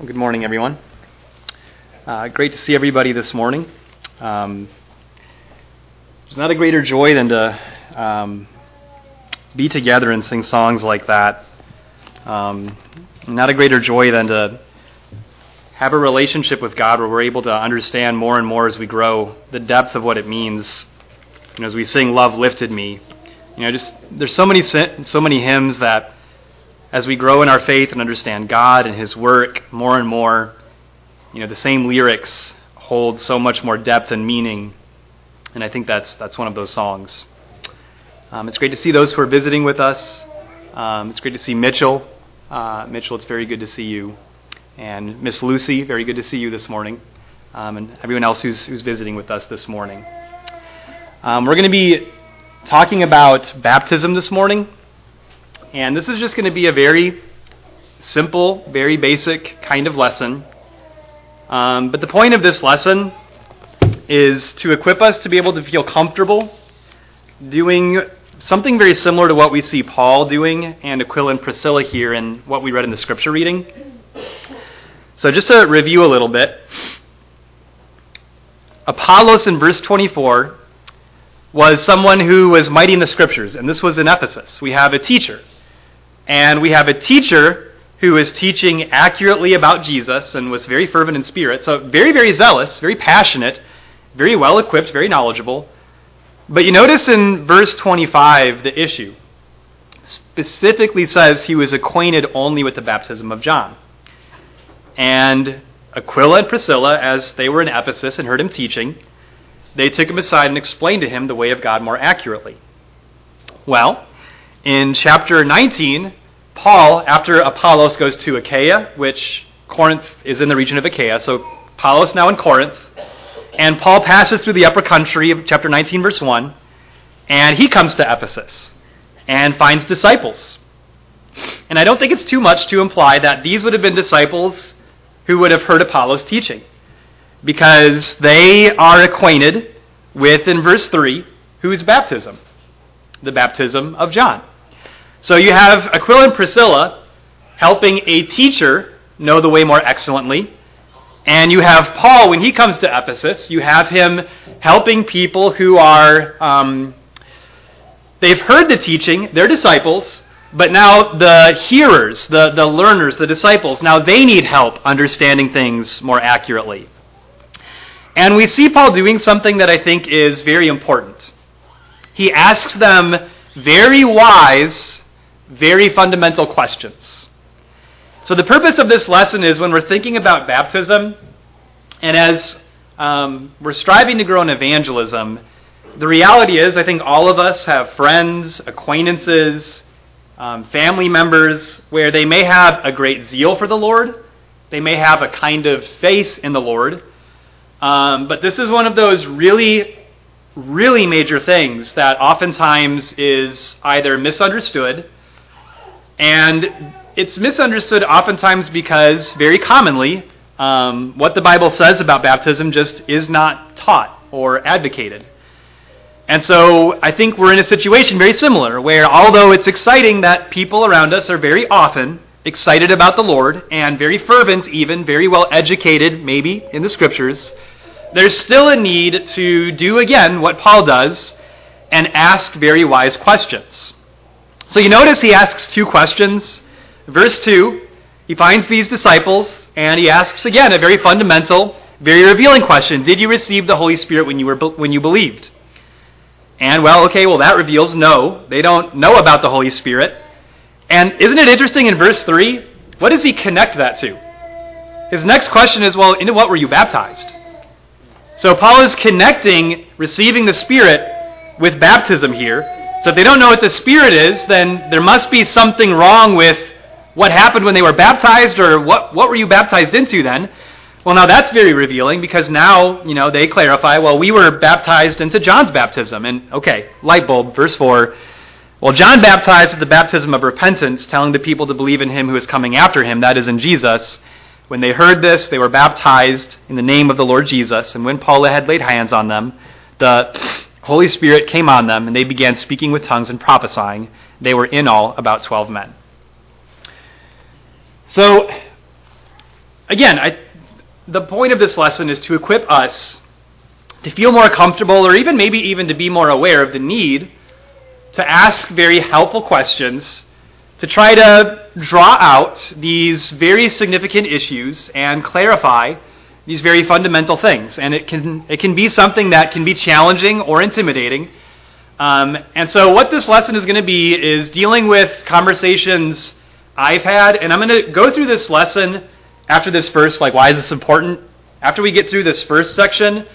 Well, good morning, everyone. Great to see everybody this morning. There's not a greater joy than to be together and sing songs like that. Not a greater joy than to have a relationship with God where we're able to understand more and more as we grow the depth of what it means. You know, as we sing, "Love Lifted Me," you know, just there's so many hymns that, as we grow in our faith and understand God and His work more and more, you know, the same lyrics hold so much more depth and meaning, and I think that's one of those songs. It's great to see those who are visiting with us. It's great to see Mitchell. Mitchell, it's very good to see you. And Miss Lucy, very good to see you this morning. And everyone else who's visiting with us this morning. We're going to be talking about baptism this morning. And this is just going to be a very simple, very basic kind of lesson. But the point of this lesson is to equip us to be able to feel comfortable doing something very similar to what we see Paul doing and Aquila and Priscilla here and what we read in the scripture reading. So just to review a little bit, Apollos in verse 24 was someone who was mighty in the scriptures, and this was in Ephesus. We have a teacher. And we have a teacher who is teaching accurately about Jesus and was very fervent in spirit, so very, very zealous, very passionate, very well-equipped, very knowledgeable. But you notice in verse 25, the issue specifically says he was acquainted only with the baptism of John. And Aquila and Priscilla, as they were in Ephesus and heard him teaching, they took him aside and explained to him the way of God more accurately. Well, in chapter 19, Paul, after Apollos goes to Achaia, which Corinth is in the region of Achaia, so Apollos now in Corinth, and Paul passes through the upper country of chapter 19, verse 1, and he comes to Ephesus and finds disciples. And I don't think it's too much to imply that these would have been disciples who would have heard Apollos' teaching, because they are acquainted with, in verse 3, whose baptism? The baptism of John. So you have Aquila and Priscilla helping a teacher know the way more excellently, and you have Paul, when he comes to Ephesus, you have him helping people who are, they've heard the teaching, they're disciples, but now the hearers, the learners, the disciples, now they need help understanding things more accurately. And we see Paul doing something that I think is very important. He asks them very wise, very fundamental questions. So the purpose of this lesson is when we're thinking about baptism, and as we're striving to grow in evangelism, the reality is I think all of us have friends, acquaintances, family members, where they may have a great zeal for the Lord, they may have a kind of faith in the Lord, but this is one of those really, really major things that oftentimes is either misunderstood, and it's misunderstood oftentimes because, very commonly, what the Bible says about baptism just is not taught or advocated. And so I think we're in a situation very similar, where although it's exciting that people around us are very often excited about the Lord, and very fervent even, very well educated maybe in the scriptures, there's still a need to do again what Paul does and ask very wise questions. So you notice he asks two questions. Verse 2, he finds these disciples and he asks again a very fundamental, very revealing question. Did you receive the Holy Spirit when you believed? And well, that reveals no. They don't know about the Holy Spirit. And isn't it interesting in verse 3, what does he connect that to? His next question is, well, into what were you baptized? So Paul is connecting receiving the Spirit with baptism here. So if they don't know what the Spirit is, then there must be something wrong with what happened when they were baptized, or what were you baptized into then? Well, now that's very revealing, because now, you know, they clarify, well, we were baptized into John's baptism. And okay, light bulb, verse 4. Well, John baptized with the baptism of repentance, telling the people to believe in him who is coming after him, that is, in Jesus. When they heard this, they were baptized in the name of the Lord Jesus. And when Paul had laid hands on them, the Holy Spirit came on them, and they began speaking with tongues and prophesying. They were in all about 12 men. So Again, the point of this lesson is to equip us to feel more comfortable, or even maybe even to be more aware of the need to ask very helpful questions, to try to draw out these very significant issues and clarify these very fundamental things. And it can be something that can be challenging or intimidating. And so what this lesson is going to be is dealing with conversations I've had, and I'm going to go through this lesson after this first, like, why is this important? After we get through this first section,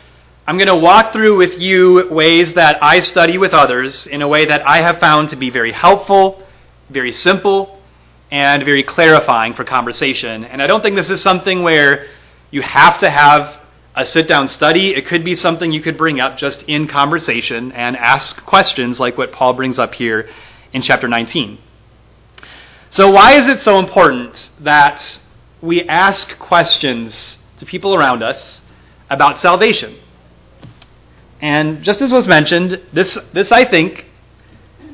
I'm going to walk through with you ways that I study with others in a way that I have found to be very helpful, very simple, and very clarifying for conversation. And I don't think this is something where you have to have a sit-down study. It could be something you could bring up just in conversation and ask questions like what Paul brings up here in chapter 19. So why is it so important that we ask questions to people around us about salvation? And just as was mentioned, this I think,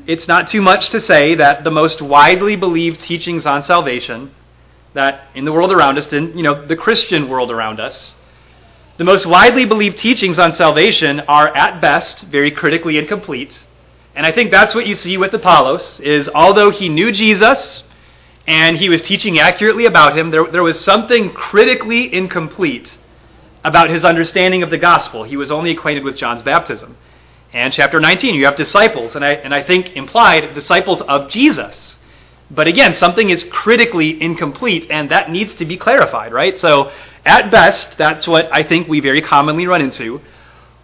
it's not too much to say that the most widely believed teachings on salvation that in the world around us, the Christian world around us, the most widely believed teachings on salvation are at best very critically incomplete. And I think that's what you see with Apollos, is although he knew Jesus and he was teaching accurately about him, there was something critically incomplete about his understanding of the gospel. He was only acquainted with John's baptism. And chapter 19, you have disciples, and I think implied disciples of Jesus. But again, something is critically incomplete, and that needs to be clarified, right? So at best, that's what I think we very commonly run into.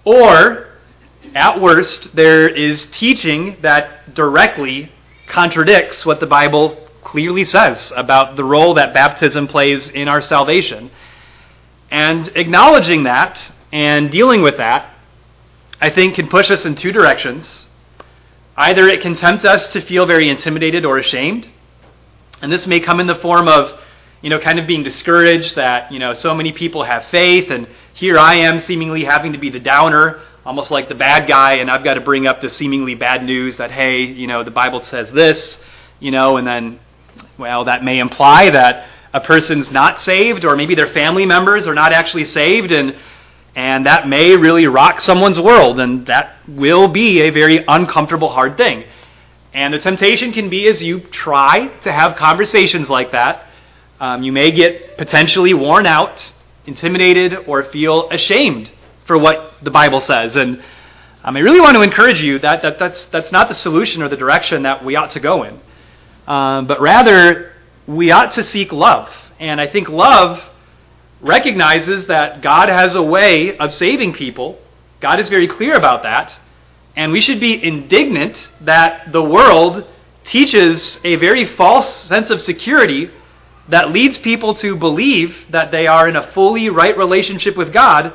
Or at worst, there is teaching that directly contradicts what the Bible clearly says about the role that baptism plays in our salvation. And acknowledging that and dealing with that, I think, can push us in two directions. Either it can tempt us to feel very intimidated or ashamed. And this may come in the form of, kind of being discouraged that, so many people have faith, and here I am seemingly having to be the downer, almost like the bad guy, and I've got to bring up the seemingly bad news that, hey, the Bible says this, and then, well, that may imply that a person's not saved, or maybe their family members are not actually saved, and that may really rock someone's world, and that will be a very uncomfortable, hard thing. And the temptation can be, as you try to have conversations like that, you may get potentially worn out, intimidated, or feel ashamed for what the Bible says. And I really want to encourage you that's not the solution or the direction that we ought to go in, but rather we ought to seek love. And I think love recognizes that God has a way of saving people. God is very clear about that. And we should be indignant that the world teaches a very false sense of security that leads people to believe that they are in a fully right relationship with God,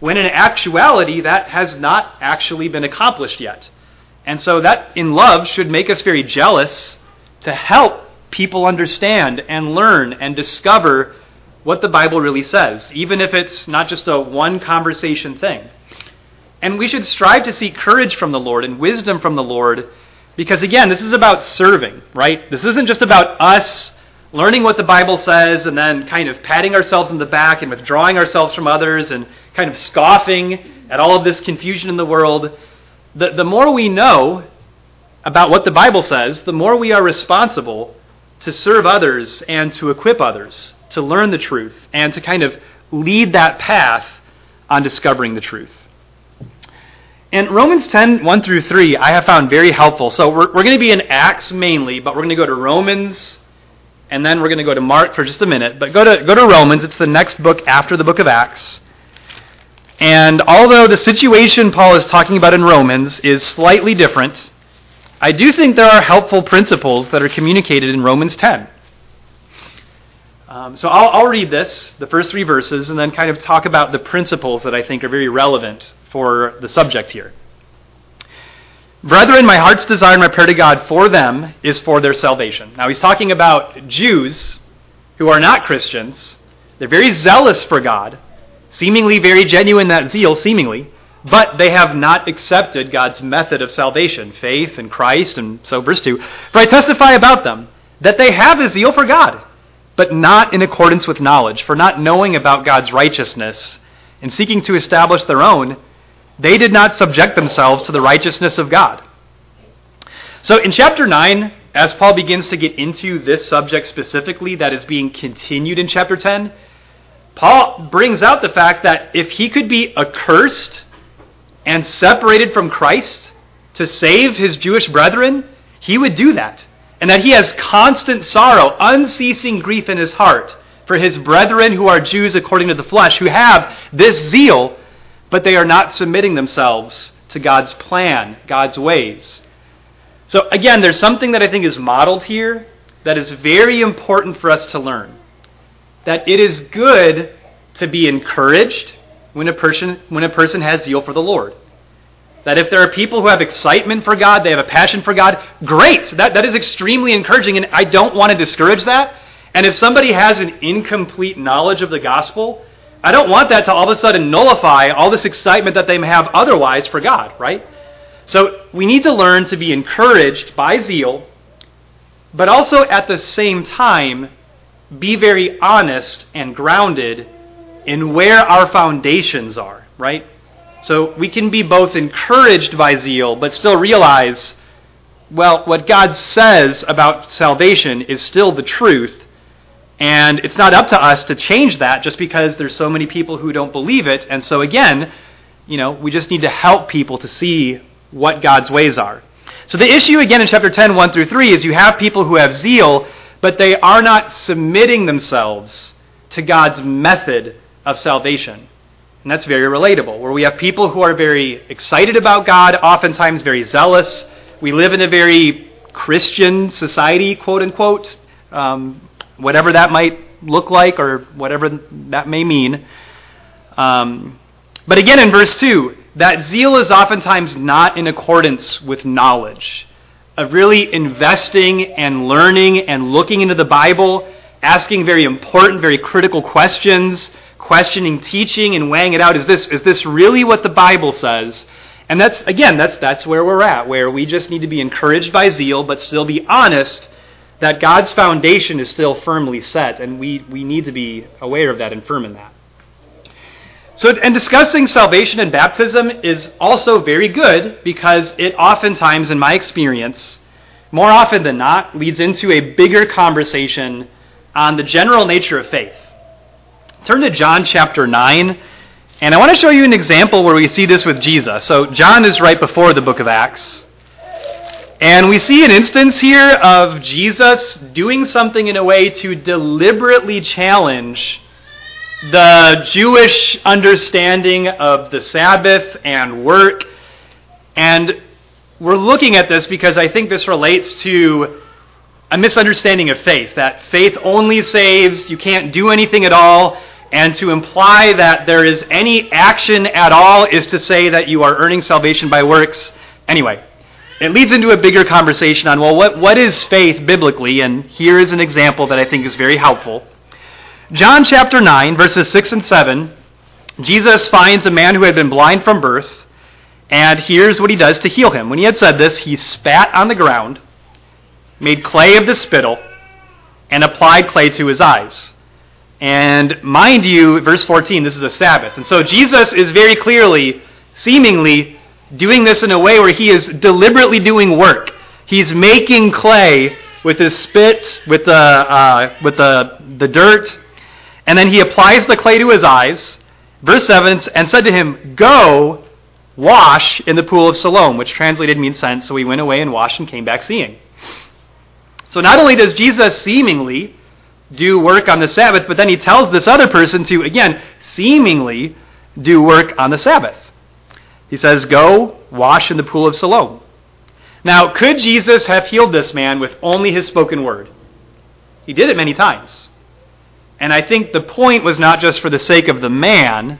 when in actuality that has not actually been accomplished yet. And so that, in love, should make us very jealous to help people understand and learn and discover what the Bible really says, even if it's not just a one conversation thing. And we should strive to seek courage from the Lord and wisdom from the Lord, because again, this is about serving, right? This isn't just about us learning what the Bible says and then kind of patting ourselves in the back and withdrawing ourselves from others and kind of scoffing at all of this confusion in the world. The more we know about what the Bible says, the more we are responsible to serve others and to equip others to learn the truth and to kind of lead that path on discovering the truth. And Romans 10, 1 through 3, I have found very helpful. So we're going to be in Acts mainly, but we're going to go to Romans, and then we're going to go to Mark for just a minute. But go to Romans. It's the next book after the book of Acts. And although the situation Paul is talking about in Romans is slightly different, I do think there are helpful principles that are communicated in Romans 10. So I'll read this, the first three verses, and then kind of talk about the principles that I think are very relevant for the subject here. Brethren, my heart's desire and my prayer to God for them is for their salvation. Now he's talking about Jews who are not Christians. They're very zealous for God, seemingly very genuine that zeal, seemingly. But they have not accepted God's method of salvation, faith in Christ, and so verse 2. For I testify about them, that they have a zeal for God, but not in accordance with knowledge, for not knowing about God's righteousness and seeking to establish their own, they did not subject themselves to the righteousness of God. So in chapter 9, as Paul begins to get into this subject specifically that is being continued in chapter 10, Paul brings out the fact that if he could be accursed and separated from Christ to save his Jewish brethren, he would do that. And that he has constant sorrow, unceasing grief in his heart for his brethren who are Jews according to the flesh, who have this zeal, but they are not submitting themselves to God's plan, God's ways. So again, there's something that I think is modeled here that is very important for us to learn. That it is good to be encouraged when a person has zeal for the Lord. That if there are people who have excitement for God, they have a passion for God, great! That is extremely encouraging, and I don't want to discourage that. And if somebody has an incomplete knowledge of the gospel, I don't want that to all of a sudden nullify all this excitement that they may have otherwise for God, right? So we need to learn to be encouraged by zeal, but also at the same time, be very honest and grounded in where our foundations are, right? So we can be both encouraged by zeal, but still realize, well, what God says about salvation is still the truth, and it's not up to us to change that just because there's so many people who don't believe it. And so again, we just need to help people to see what God's ways are. So the issue again in chapter 10, 1 through 3 is you have people who have zeal, but they are not submitting themselves to God's method of salvation. And that's very relatable, where we have people who are very excited about God, oftentimes very zealous. We live in a very Christian society, quote unquote, whatever that might look like or whatever that may mean. But again, in verse 2, that zeal is oftentimes not in accordance with knowledge. Of really investing and learning and looking into the Bible, asking very important, very critical questions, questioning teaching and weighing it out. Is this really what the Bible says? And that's where we're at, where we just need to be encouraged by zeal, but still be honest that God's foundation is still firmly set, and we need to be aware of that and firm in that. So, and discussing salvation and baptism is also very good because it oftentimes, in my experience, more often than not, leads into a bigger conversation on the general nature of faith. Turn to John chapter 9, and I want to show you an example where we see this with Jesus. So John is right before the book of Acts, and we see an instance here of Jesus doing something in a way to deliberately challenge the Jewish understanding of the Sabbath and work. And we're looking at this because I think this relates to a misunderstanding of faith, that faith only saves, you can't do anything at all, and to imply that there is any action at all is to say that you are earning salvation by works. Anyway, it leads into a bigger conversation on, well, what is faith biblically? And here is an example that I think is very helpful. John chapter 9, verses 6 and 7, Jesus finds a man who had been blind from birth, and here's what he does to heal him. When he had said this, he spat on the ground, made clay of the spittle, and applied clay to his eyes. And mind you, verse 14, this is a Sabbath. And so Jesus is very clearly, seemingly, doing this in a way where he is deliberately doing work. He's making clay with his spit, with the dirt. And then he applies the clay to his eyes, verse 7, and said to him, "Go, wash in the pool of Siloam," which translated means "sent." So he went away and washed and came back seeing. So not only does Jesus seemingly do work on the Sabbath, but then he tells this other person to, again, seemingly do work on the Sabbath. He says, "Go, wash in the pool of Siloam." Now, could Jesus have healed this man with only his spoken word? He did it many times. And I think the point was not just for the sake of the man,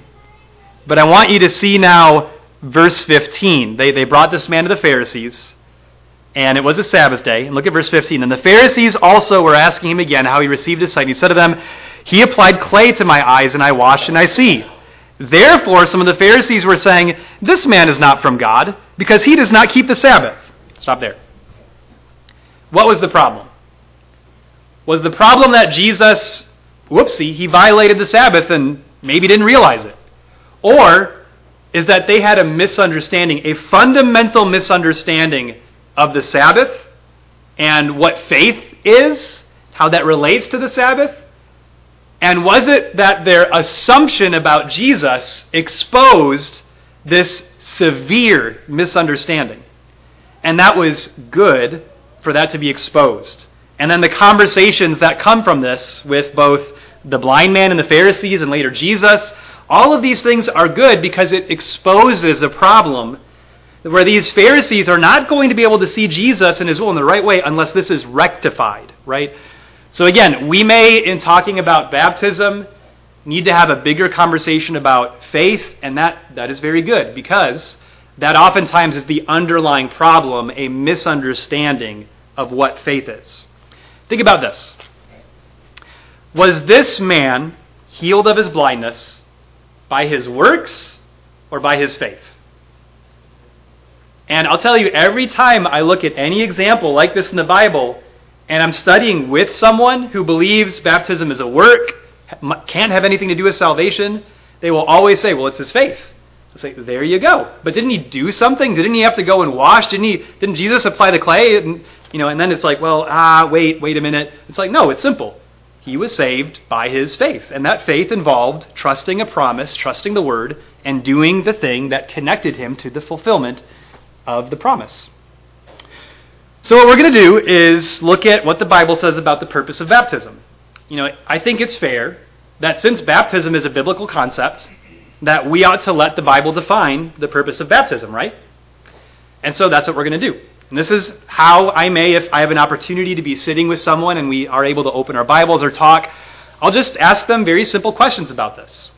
but I want you to see now verse 15. They brought this man to the Pharisees, and it was a Sabbath day. And look at verse 15. "And the Pharisees also were asking him again how he received his sight. And he said to them, 'He applied clay to my eyes, and I washed, and I see.' Therefore, some of the Pharisees were saying, 'This man is not from God, because he does not keep the Sabbath.'" Stop there. What was the problem? Was the problem that Jesus, he violated the Sabbath and maybe didn't realize it? Or is that they had a misunderstanding, a fundamental misunderstanding of the Sabbath and what faith is, how that relates to the Sabbath? And was it that their assumption about Jesus exposed this severe misunderstanding? And that was good for that to be exposed. And then the conversations that come from this with both the blind man and the Pharisees and later Jesus, all of these things are good because it exposes a problem where these Pharisees are not going to be able to see Jesus and his will in the right way unless this is rectified, right? So again, we may, in talking about baptism, need to have a bigger conversation about faith, and that is very good because that oftentimes is the underlying problem, a misunderstanding of what faith is. Think about this. Was this man healed of his blindness by his works or by his faith? And I'll tell you, every time I look at any example like this in the Bible, and I'm studying with someone who believes baptism is a work, can't have anything to do with salvation, they will always say, well, it's his faith. I'll say, there you go. But didn't he do something? Didn't he have to go and wash? Didn't Jesus apply the clay? And, and then it's like, well, wait a minute. It's like, no, it's simple. He was saved by his faith. And that faith involved trusting a promise, trusting the word, and doing the thing that connected him to the fulfillment of the promise. So what we're going to do is look at what the Bible says about the purpose of baptism. I think it's fair that since baptism is a biblical concept, that we ought to let the Bible define the purpose of baptism, right? And so that's what we're going to do. And this is how I may, if I have an opportunity to be sitting with someone and we are able to open our Bibles or talk, I'll just ask them very simple questions about this.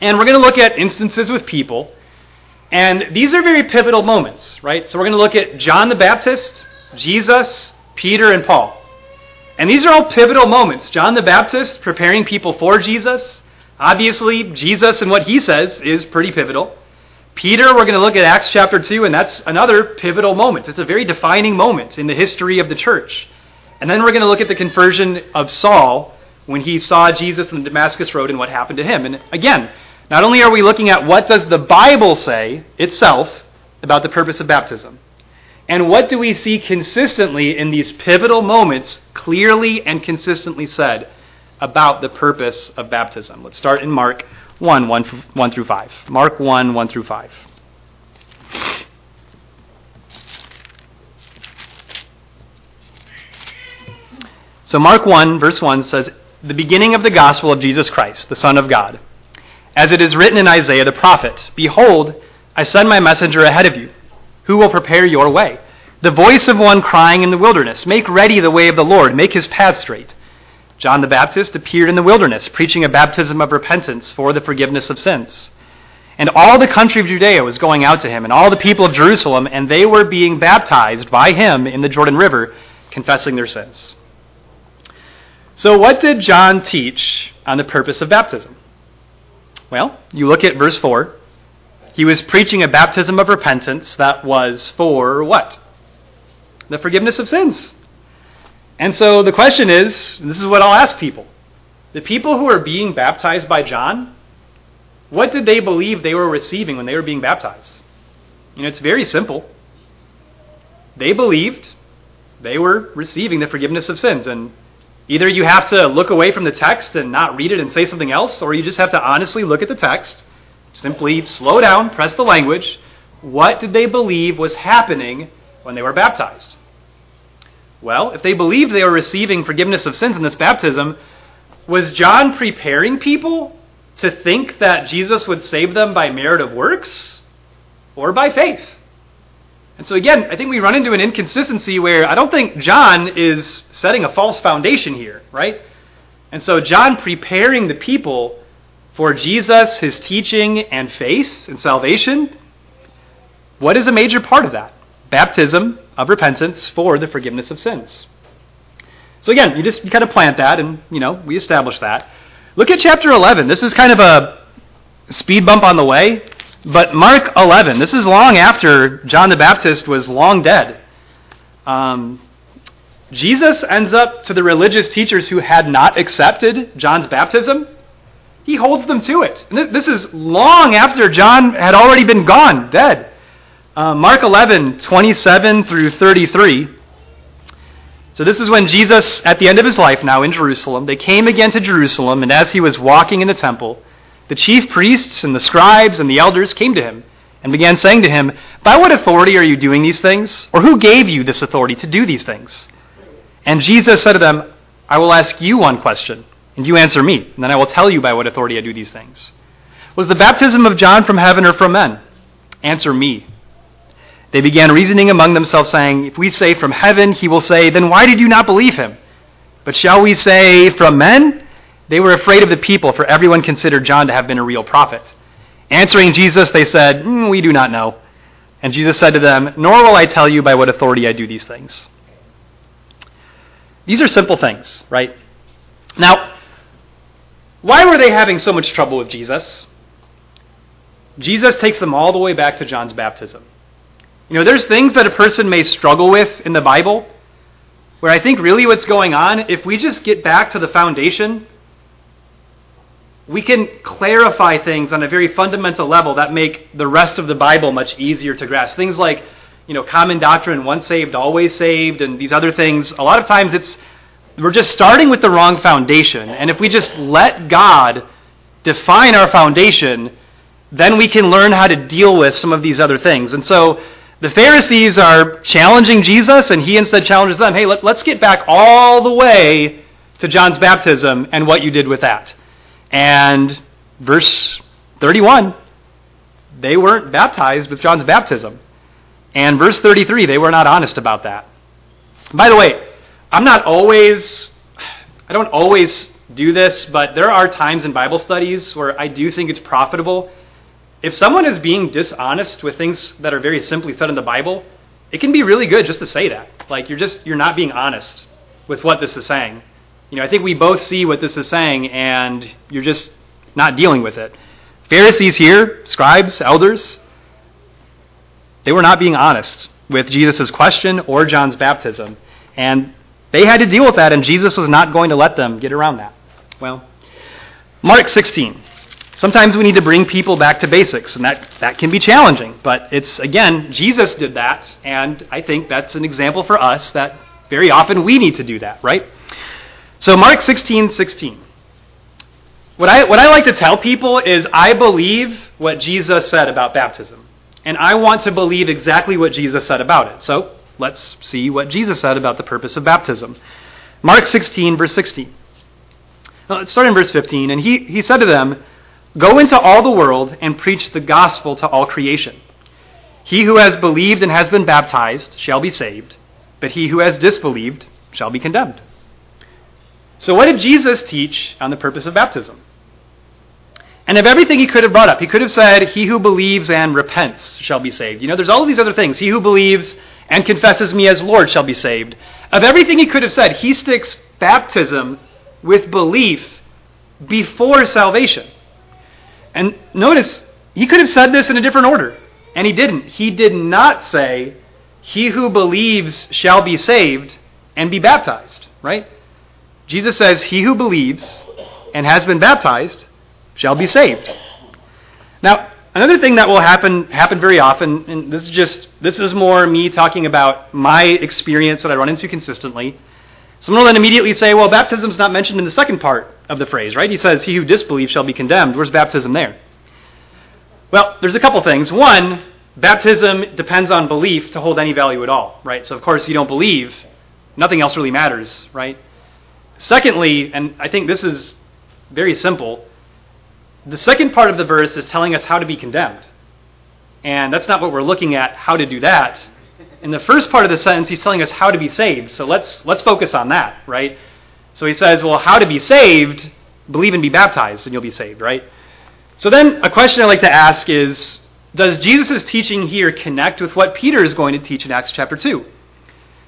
And we're going to look at instances with people. And these are very pivotal moments, right? So we're going to look at John the Baptist, Jesus, Peter, and Paul. And these are all pivotal moments. John the Baptist preparing people for Jesus. Obviously, Jesus and what he says is pretty pivotal. Peter, we're going to look at Acts chapter 2, and that's another pivotal moment. It's a very defining moment in the history of the church. And then we're going to look at the conversion of Saul when he saw Jesus on the Damascus road and what happened to him. And again, not only are we looking at what does the Bible say itself about the purpose of baptism, and what do we see consistently in these pivotal moments, clearly and consistently said about the purpose of baptism. Let's start in Mark 1 through 5. Mark 1, 1 through 5. So Mark 1, verse 1 says, "The beginning of the gospel of Jesus Christ, the Son of God. As it is written in Isaiah the prophet, behold, I send my messenger ahead of you, who will prepare your way. The voice of one crying in the wilderness, make ready the way of the Lord, make his path straight. John the Baptist appeared in the wilderness, preaching a baptism of repentance for the forgiveness of sins. And all the country of Judea was going out to him, and all the people of Jerusalem, and they were being baptized by him in the Jordan River, confessing their sins." So what did John teach on the purpose of baptism? Well, you look at verse 4. He was preaching a baptism of repentance that was for what? The forgiveness of sins. And so the question is, and this is what I'll ask people, the people who are being baptized by John, what did they believe they were receiving when they were being baptized? It's very simple. They believed they were receiving the forgiveness of sins. And either you have to look away from the text and not read it and say something else, or you just have to honestly look at the text, simply slow down, press the language. What did they believe was happening when they were baptized? Well, if they believed they were receiving forgiveness of sins in this baptism, was John preparing people to think that Jesus would save them by merit of works or by faith? And so again, I think we run into an inconsistency where I don't think John is setting a false foundation here, right? And so John preparing the people for Jesus, his teaching, and faith and salvation, what is a major part of that? Baptism of repentance for the forgiveness of sins. So again, you kind of plant that, and we establish that. Look at chapter 11. This is kind of a speed bump on the way, but Mark 11. This is long after John the Baptist was long dead. Jesus ends up to the religious teachers who had not accepted John's baptism. He holds them to it. And this is long after John had already been gone, dead. Mark 11:27 through 33. So this is when Jesus, at the end of his life now in Jerusalem, they came again to Jerusalem, and as he was walking in the temple, the chief priests and the scribes and the elders came to him and began saying to him, "By what authority are you doing these things? Or who gave you this authority to do these things?" And Jesus said to them, "I will ask you one question, and you answer me, and then I will tell you by what authority I do these things. Was the baptism of John from heaven or from men? Answer me." They began reasoning among themselves, saying, "If we say from heaven," he will say, "Then why did you not believe him? But shall we say from men?" They were afraid of the people, for everyone considered John to have been a real prophet. Answering Jesus, they said, "We do not know." And Jesus said to them, "Nor will I tell you by what authority I do these things." These are simple things, right? Now, why were they having so much trouble with Jesus? Jesus takes them all the way back to John's baptism. You know, there's things that a person may struggle with in the Bible where I think really what's going on, if we just get back to the foundation, we can clarify things on a very fundamental level that make the rest of the Bible much easier to grasp. Things like, you know, common doctrine, once saved, always saved, and these other things. A lot of times we're just starting with the wrong foundation. And if we just let God define our foundation, then we can learn how to deal with some of these other things. And so the Pharisees are challenging Jesus, and he instead challenges them, hey, let's get back all the way to John's baptism and what you did with that. And verse 31, they weren't baptized with John's baptism. And verse 33, they were not honest about that. By the way, I don't always do this, but there are times in Bible studies where I do think it's profitable. If someone is being dishonest with things that are very simply said in the Bible, it can be really good just to say that. Like, you're not being honest with what this is saying. You know, I think we both see what this is saying, and you're just not dealing with it. Pharisees here, scribes, elders, they were not being honest with Jesus' question or John's baptism. And they had to deal with that, and Jesus was not going to let them get around that. Well, Mark 16. Sometimes we need to bring people back to basics, and that can be challenging. But it's, again, Jesus did that, and I think that's an example for us that very often we need to do that, right? So Mark 16:16. What I like to tell people is I believe what Jesus said about baptism, and I want to believe exactly what Jesus said about it. So let's see what Jesus said about the purpose of baptism. Mark 16, verse 16. Now, let's start in verse 15. And he said to them, "Go into all the world and preach the gospel to all creation. He who has believed and has been baptized shall be saved, but he who has disbelieved shall be condemned." So what did Jesus teach on the purpose of baptism? And of everything he could have brought up, he could have said, "He who believes and repents shall be saved." You know, there's all of these other things. "He who believes and confesses me as Lord shall be saved." Of everything he could have said, he sticks baptism with belief before salvation. And notice, he could have said this in a different order, and he didn't. He did not say, "He who believes shall be saved and be baptized," right? Jesus says, "He who believes and has been baptized shall be saved." Now, another thing that will happen very often, and this is more me talking about my experience that I run into consistently. Someone will then immediately say, well, baptism's not mentioned in the second part of the phrase, right? He says, "He who disbelieves shall be condemned." Where's baptism there? Well, there's a couple things. One, baptism depends on belief to hold any value at all, right? So, of course, you don't believe, nothing else really matters, right? Secondly, and I think this is very simple, the second part of the verse is telling us how to be condemned. And that's not what we're looking at, how to do that. In the first part of the sentence, he's telling us how to be saved. So let's focus on that, right? So he says, well, how to be saved, believe and be baptized, and you'll be saved, right? So then a question I like to ask is, does Jesus' teaching here connect with what Peter is going to teach in Acts chapter 2?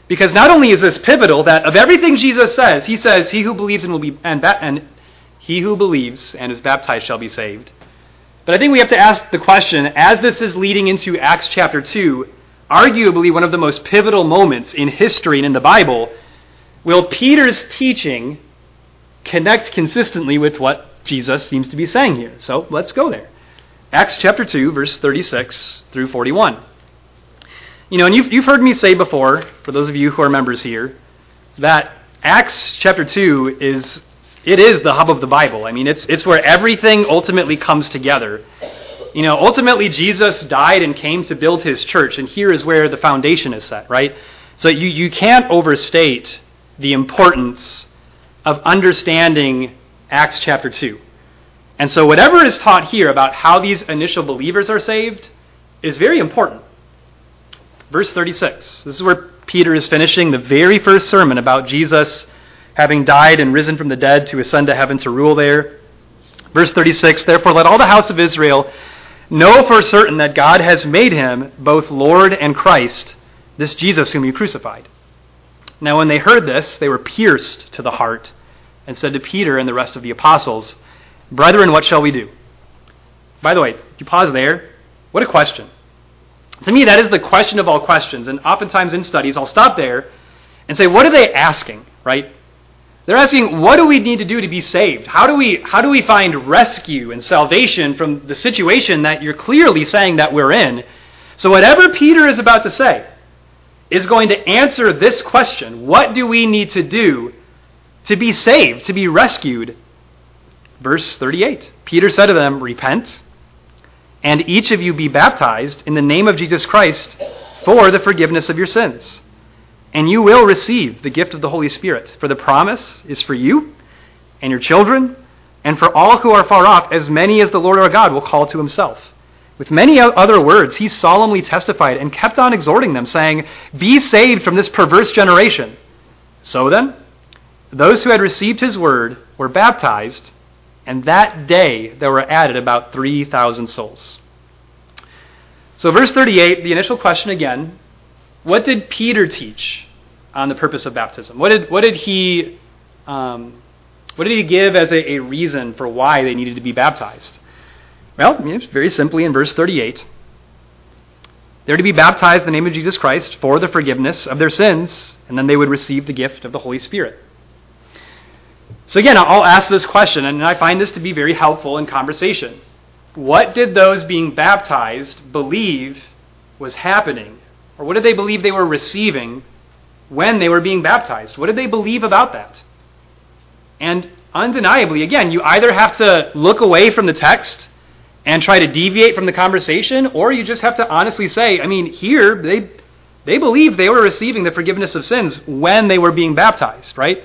Because not only is this pivotal that of everything Jesus says, "He who believes and will be and he who believes and is baptized shall be saved." But I think we have to ask the question, as this is leading into Acts chapter 2, arguably one of the most pivotal moments in history and in the Bible, Will Peter's teaching connect consistently with what Jesus seems to be saying here? So let's go there. Acts chapter 2, verse 36 through 41. You know, and you've heard me say before, for those of you who are members here, that Acts chapter 2 is the hub of the Bible. I mean, it's where everything ultimately comes together. You know, ultimately Jesus died and came to build his church, and here is where the foundation is set, right? So you can't overstate the importance of understanding Acts chapter 2. And so whatever is taught here about how these initial believers are saved is very important. Verse 36, this is where Peter is finishing the very first sermon about Jesus having died and risen from the dead to ascend to heaven to rule there. Verse 36, therefore let all the house of Israel know for certain that God has made him both Lord and Christ, this Jesus whom you crucified. Now when they heard this, they were pierced to the heart and said to Peter and the rest of the apostles, brethren, what shall we do? By the way, if you pause there, what a question. To me, that is the question of all questions. And oftentimes in studies, I'll stop there and say, what are they asking, right? They're asking, what do we need to do to be saved? How do we find rescue and salvation from the situation that you're clearly saying that we're in? So whatever Peter is about to say is going to answer this question. What do we need to do to be saved, to be rescued? Verse 38, Peter said to them, repent, and each of you be baptized in the name of Jesus Christ for the forgiveness of your sins. And you will receive the gift of the Holy Spirit, for the promise is for you and your children and for all who are far off, as many as the Lord our God will call to himself. With many other words, he solemnly testified and kept on exhorting them, saying, be saved from this perverse generation. So then, those who had received his word were baptized, and that day there were added about 3,000 souls. So verse 38, the initial question again, what did Peter teach on the purpose of baptism? What did he give as a reason for why they needed to be baptized? Well, very simply in verse 38, they're to be baptized in the name of Jesus Christ for the forgiveness of their sins, and then they would receive the gift of the Holy Spirit. So again, I'll ask this question, and I find this to be very helpful in conversation. What did those being baptized believe was happening? Or what did they believe they were receiving when they were being baptized? What did they believe about that? And undeniably, again, you either have to look away from the text and try to deviate from the conversation, or you just have to honestly say, I mean, here, they believed they were receiving the forgiveness of sins when they were being baptized, right?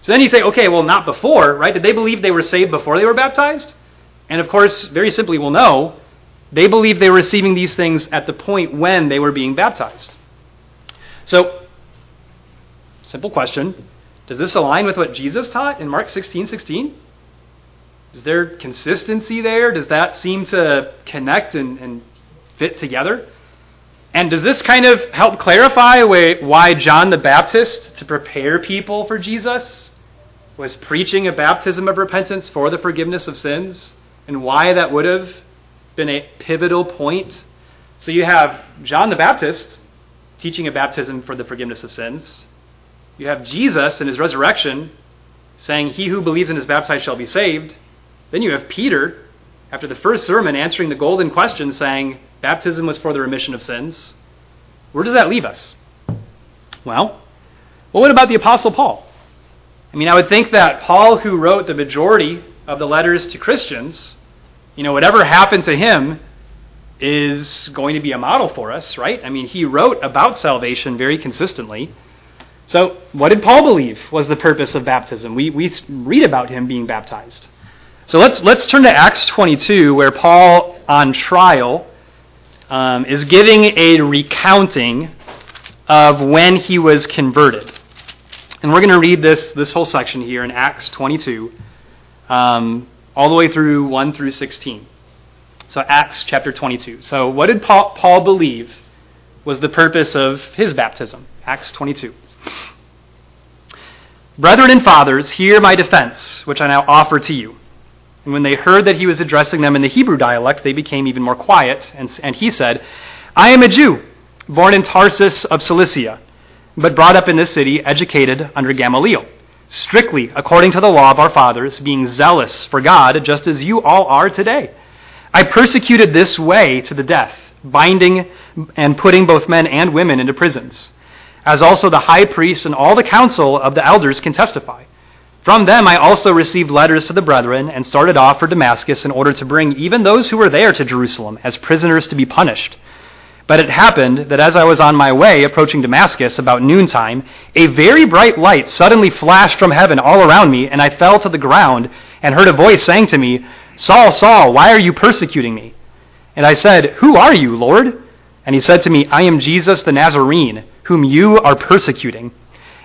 So then you say, okay, well, not before, right? Did they believe they were saved before they were baptized? And of course, very simply, well, no. They believed they were receiving these things at the point when they were being baptized. So, simple question. Does this align with what Jesus taught in Mark 16:16? Is there consistency there? Does that seem to connect and fit together? And does this kind of help clarify why John the Baptist, to prepare people for Jesus, was preaching a baptism of repentance for the forgiveness of sins, and why that would have been a pivotal point? So you have John the Baptist teaching a baptism for the forgiveness of sins. You have Jesus in his resurrection saying, he who believes and is baptized shall be saved. Then you have Peter, after the first sermon, answering the golden question, saying, baptism was for the remission of sins. Where does that leave us? Well, what about the Apostle Paul? I mean, I would think that Paul, who wrote the majority of the letters to Christians, you know, whatever happened to him is going to be a model for us, right? I mean, he wrote about salvation very consistently. So what did Paul believe was the purpose of baptism? We read about him being baptized. So let's turn to Acts 22, where Paul, on trial, is giving a recounting of when he was converted. And we're going to read this whole section here in Acts 22, all the way through 1 through 16. So Acts chapter 22. So what did Paul believe was the purpose of his baptism? Acts 22. Brethren and fathers, hear my defense, which I now offer to you. And when they heard that he was addressing them in the Hebrew dialect, they became even more quiet. And he said, I am a Jew, born in Tarsus of Cilicia, but brought up in this city, educated under Gamaliel, strictly according to the law of our fathers, being zealous for God, just as you all are today. I persecuted this way to the death, binding and putting both men and women into prisons, as also the high priest and all the council of the elders can testify. From them I also received letters to the brethren and started off for Damascus in order to bring even those who were there to Jerusalem as prisoners to be punished. But it happened that as I was on my way approaching Damascus about noontime, a very bright light suddenly flashed from heaven all around me, and I fell to the ground and heard a voice saying to me, Saul, Saul, why are you persecuting me? And I said, Who are you, Lord? And he said to me, I am Jesus the Nazarene, whom you are persecuting.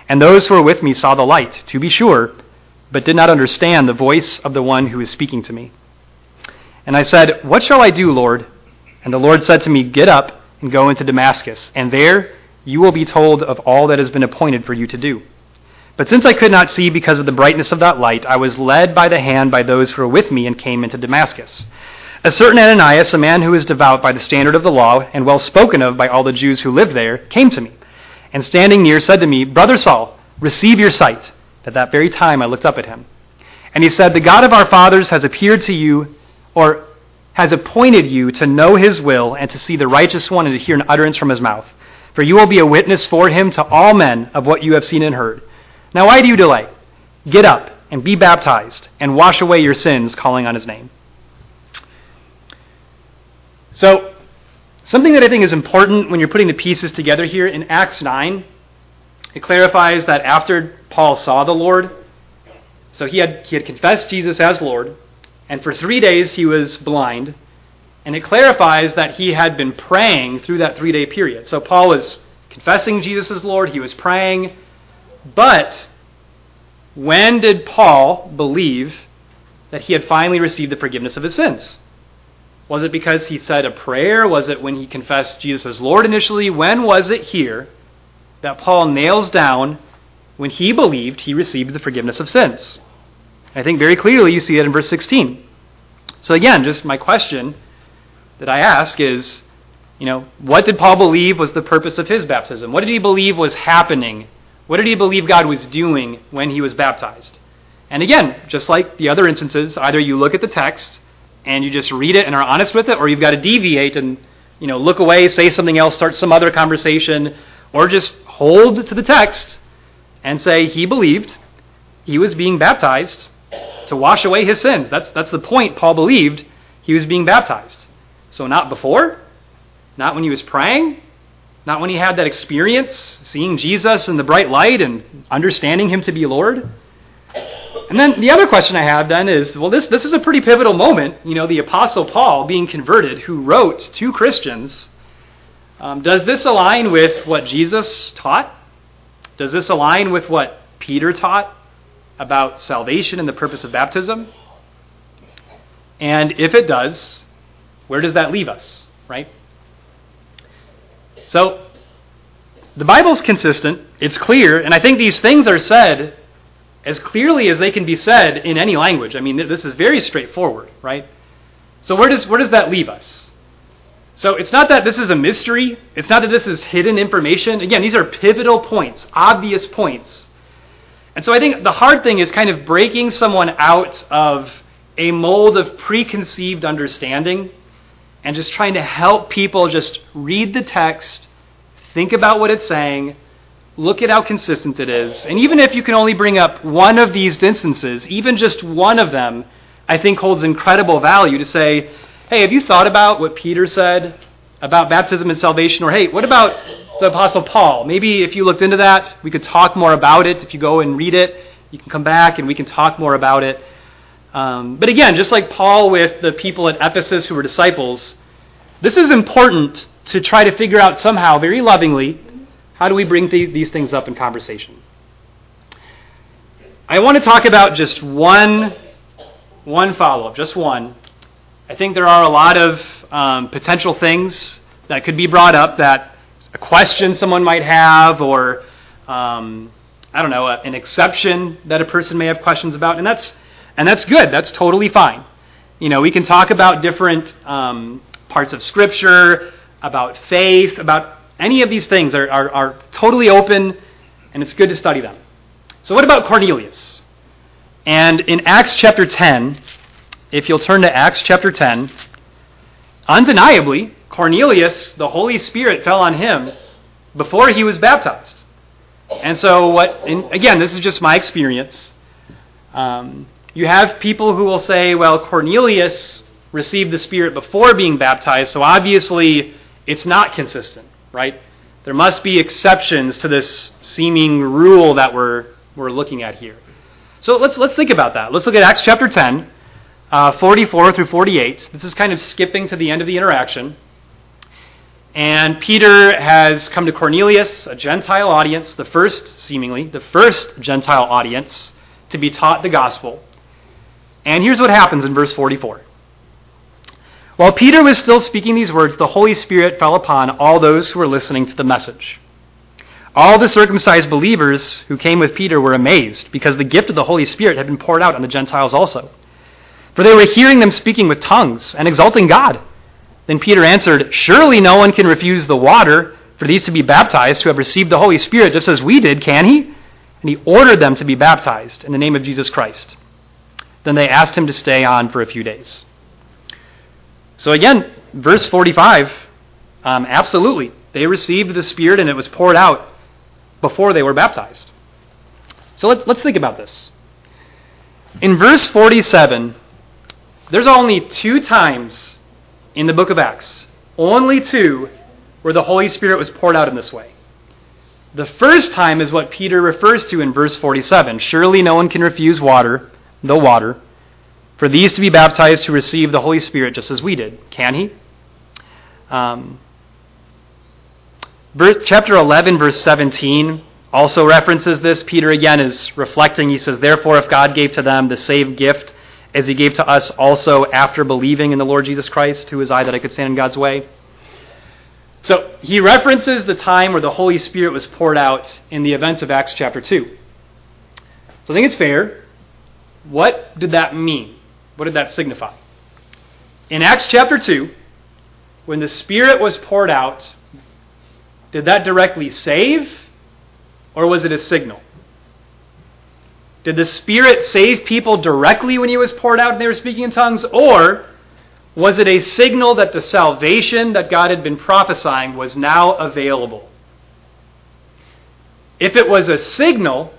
And those who were with me saw the light, to be sure, but did not understand the voice of the one who was speaking to me. And I said, What shall I do, Lord? And the Lord said to me, Get up and go into Damascus, and there you will be told of all that has been appointed for you to do. But since I could not see because of the brightness of that light, I was led by the hand by those who were with me and came into Damascus. A certain Ananias, a man who was devout by the standard of the law and well spoken of by all the Jews who lived there, came to me, and standing near said to me, Brother Saul, receive your sight. At that very time I looked up at him. And he said, The God of our fathers has appeared to you, or has appointed you to know his will and to see the righteous one and to hear an utterance from his mouth. For you will be a witness for him to all men of what you have seen and heard. Now why do you delay? Get up and be baptized and wash away your sins, calling on his name. So, something that I think is important when you're putting the pieces together here in Acts 9, it clarifies that after Paul saw the Lord, so he had confessed Jesus as Lord, and for 3 days he was blind. And it clarifies that he had been praying through that 3-day period. So Paul was confessing Jesus as Lord. He was praying. But when did Paul believe that he had finally received the forgiveness of his sins? Was it because he said a prayer? Was it when he confessed Jesus as Lord initially? When was it here that Paul nails down when he believed he received the forgiveness of sins? I think very clearly you see that in verse 16. So again, just my question that I ask is, what did Paul believe was the purpose of his baptism? What did he believe was happening? What did he believe God was doing when he was baptized? And again, just like the other instances, either you look at the text and you just read it and are honest with it, or you've got to deviate and look away, say something else, start some other conversation, or just hold to the text and say he believed he was being baptized to wash away his sins. That's the point. Paul believed he was being baptized. So not before, not when he was praying, not when he had that experience, seeing Jesus in the bright light and understanding him to be Lord. And then the other question I have then is, well, this is a pretty pivotal moment. The Apostle Paul being converted, who wrote to Christians. Does this align with what Jesus taught? Does this align with what Peter taught about salvation and the purpose of baptism? And if it does, where does that leave us, right? So, the Bible's consistent, it's clear, and I think these things are said as clearly as they can be said in any language. I mean, this is very straightforward, right? So where does that leave us? So it's not that this is a mystery, it's not that this is hidden information. Again, these are pivotal points, obvious points. And so I think the hard thing is kind of breaking someone out of a mold of preconceived understanding and just trying to help people just read the text, think about what it's saying, look at how consistent it is. And even if you can only bring up one of these instances, even just one of them, I think holds incredible value to say, hey, have you thought about what Peter said about baptism and salvation? Or hey, what about the Apostle Paul? Maybe if you looked into that, we could talk more about it. If you go and read it, you can come back and we can talk more about it. But again, just like Paul with the people at Ephesus who were disciples, this is important to try to figure out somehow, very lovingly, how do we bring these things up in conversation. I want to talk about just one follow-up, just one. I think there are a lot of potential things that could be brought up, that a question someone might have, or an exception that a person may have questions about, and that's good. That's totally fine. We can talk about different parts of Scripture, about faith, about any of these things are totally open and it's good to study them. So what about Cornelius? And in Acts chapter 10, if you'll turn to Acts chapter 10, undeniably, Cornelius, the Holy Spirit fell on him before he was baptized. And so again, this is just my experience. You have people who will say, well, Cornelius received the Spirit before being baptized, so obviously it's not consistent, right? There must be exceptions to this seeming rule that we're looking at here. So let's think about that. Let's look at Acts chapter 10, 44 through 48. This is kind of skipping to the end of the interaction. And Peter has come to Cornelius, a Gentile audience, the first Gentile audience to be taught the gospel. And here's what happens in verse 44. While Peter was still speaking these words, the Holy Spirit fell upon all those who were listening to the message. All the circumcised believers who came with Peter were amazed, because the gift of the Holy Spirit had been poured out on the Gentiles also. For they were hearing them speaking with tongues and exalting God. Then Peter answered, "Surely no one can refuse the water for these to be baptized who have received the Holy Spirit just as we did, can he?" And he ordered them to be baptized in the name of Jesus Christ. Then they asked him to stay on for a few days. So again, verse 45, absolutely. They received the Spirit and it was poured out before they were baptized. So let's think about this. In verse 47, there's only two times in the book of Acts, only two, where the Holy Spirit was poured out in this way. The first time is what Peter refers to in verse 47. Surely no one can refuse the water, for these to be baptized who receive the Holy Spirit just as we did. Can he? Chapter 11, verse 17 also references this. Peter again is reflecting. He says, "Therefore, if God gave to them the same gift as he gave to us also after believing in the Lord Jesus Christ, who is I that I could stand in God's way?" So he references the time where the Holy Spirit was poured out in the events of Acts chapter 2. So I think it's fair. What did that mean? What did that signify? In Acts chapter 2, when the Spirit was poured out, did that directly save, or was it a signal? Did the Spirit save people directly when he was poured out and they were speaking in tongues, or was it a signal that the salvation that God had been prophesying was now available? If it was a signal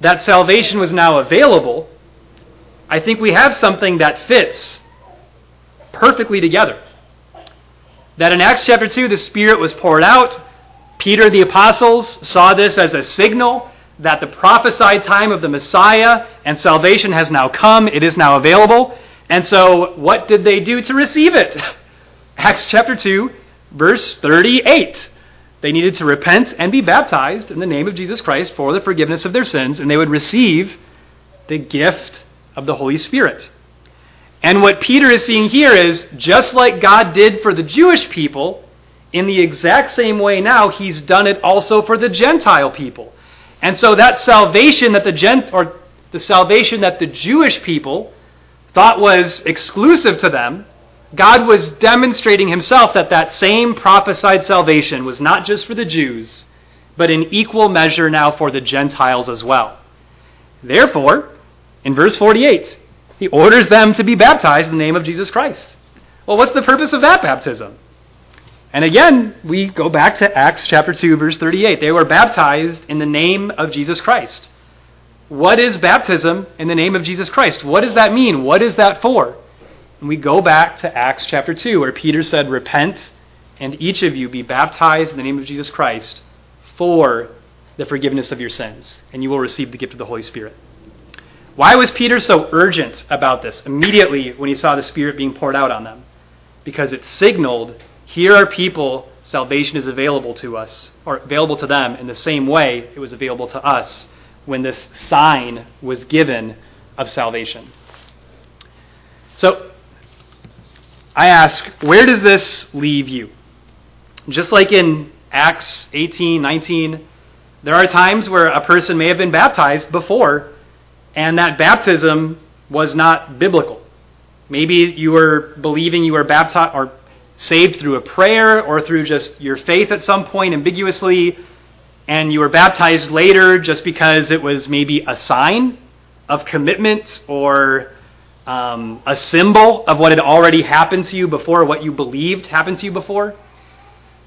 that salvation was now available, I think we have something that fits perfectly together. That in Acts chapter 2, the Spirit was poured out. Peter the apostles saw this as a signal that the prophesied time of the Messiah and salvation has now come. It is now available. And so what did they do to receive it? Acts chapter 2, verse 38. They needed to repent and be baptized in the name of Jesus Christ for the forgiveness of their sins, and they would receive the gift of the Holy Spirit. And what Peter is seeing here is, just like God did for the Jewish people, in the exact same way now, he's done it also for the Gentile people. And so that salvation that the Jewish people thought was exclusive to them, God was demonstrating himself that same prophesied salvation was not just for the Jews, but in equal measure now for the Gentiles as well. Therefore, in verse 48, he orders them to be baptized in the name of Jesus Christ. Well, what's the purpose of that baptism? And again, we go back to Acts chapter 2, verse 38. They were baptized in the name of Jesus Christ. What is baptism in the name of Jesus Christ? What does that mean? What is that for? And we go back to Acts chapter 2, where Peter said, "Repent, and each of you be baptized in the name of Jesus Christ for the forgiveness of your sins, and you will receive the gift of the Holy Spirit." Why was Peter so urgent about this immediately when he saw the Spirit being poured out on them? Because it signaled, here are people, salvation is available to us, or available to them in the same way it was available to us when this sign was given of salvation. So, I ask, where does this leave you? Just like in Acts 18, 19, there are times where a person may have been baptized before, and that baptism was not biblical. Maybe you were believing you were baptized or saved through a prayer or through just your faith at some point ambiguously. and you were baptized later just because it was maybe a sign of commitment or a symbol of what had already happened to you before, what you believed happened to you before.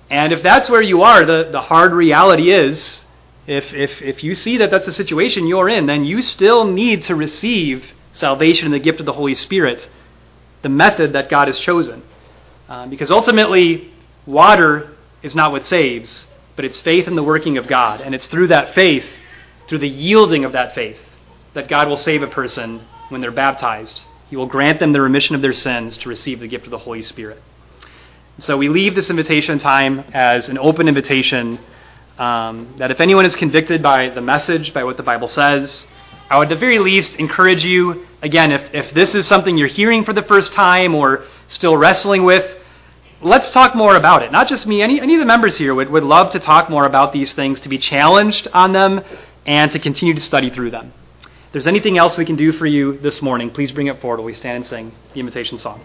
And if that's where you are, the hard reality is, if you see that that's the situation you're in, then you still need to receive salvation and the gift of the Holy Spirit, the method that God has chosen. Because ultimately, water is not what saves, but it's faith in the working of God. And it's through that faith, through the yielding of that faith, that God will save a person when they're baptized. He will grant them the remission of their sins to receive the gift of the Holy Spirit. So we leave this invitation time as an open invitation that if anyone is convicted by the message, by what the Bible says, I would at the very least encourage you, again, if this is something you're hearing for the first time or still wrestling with, let's talk more about it. Not just me, any of the members here would love to talk more about these things, to be challenged on them, and to continue to study through them. If there's anything else we can do for you this morning, please bring it forward while we stand and sing the invitation song.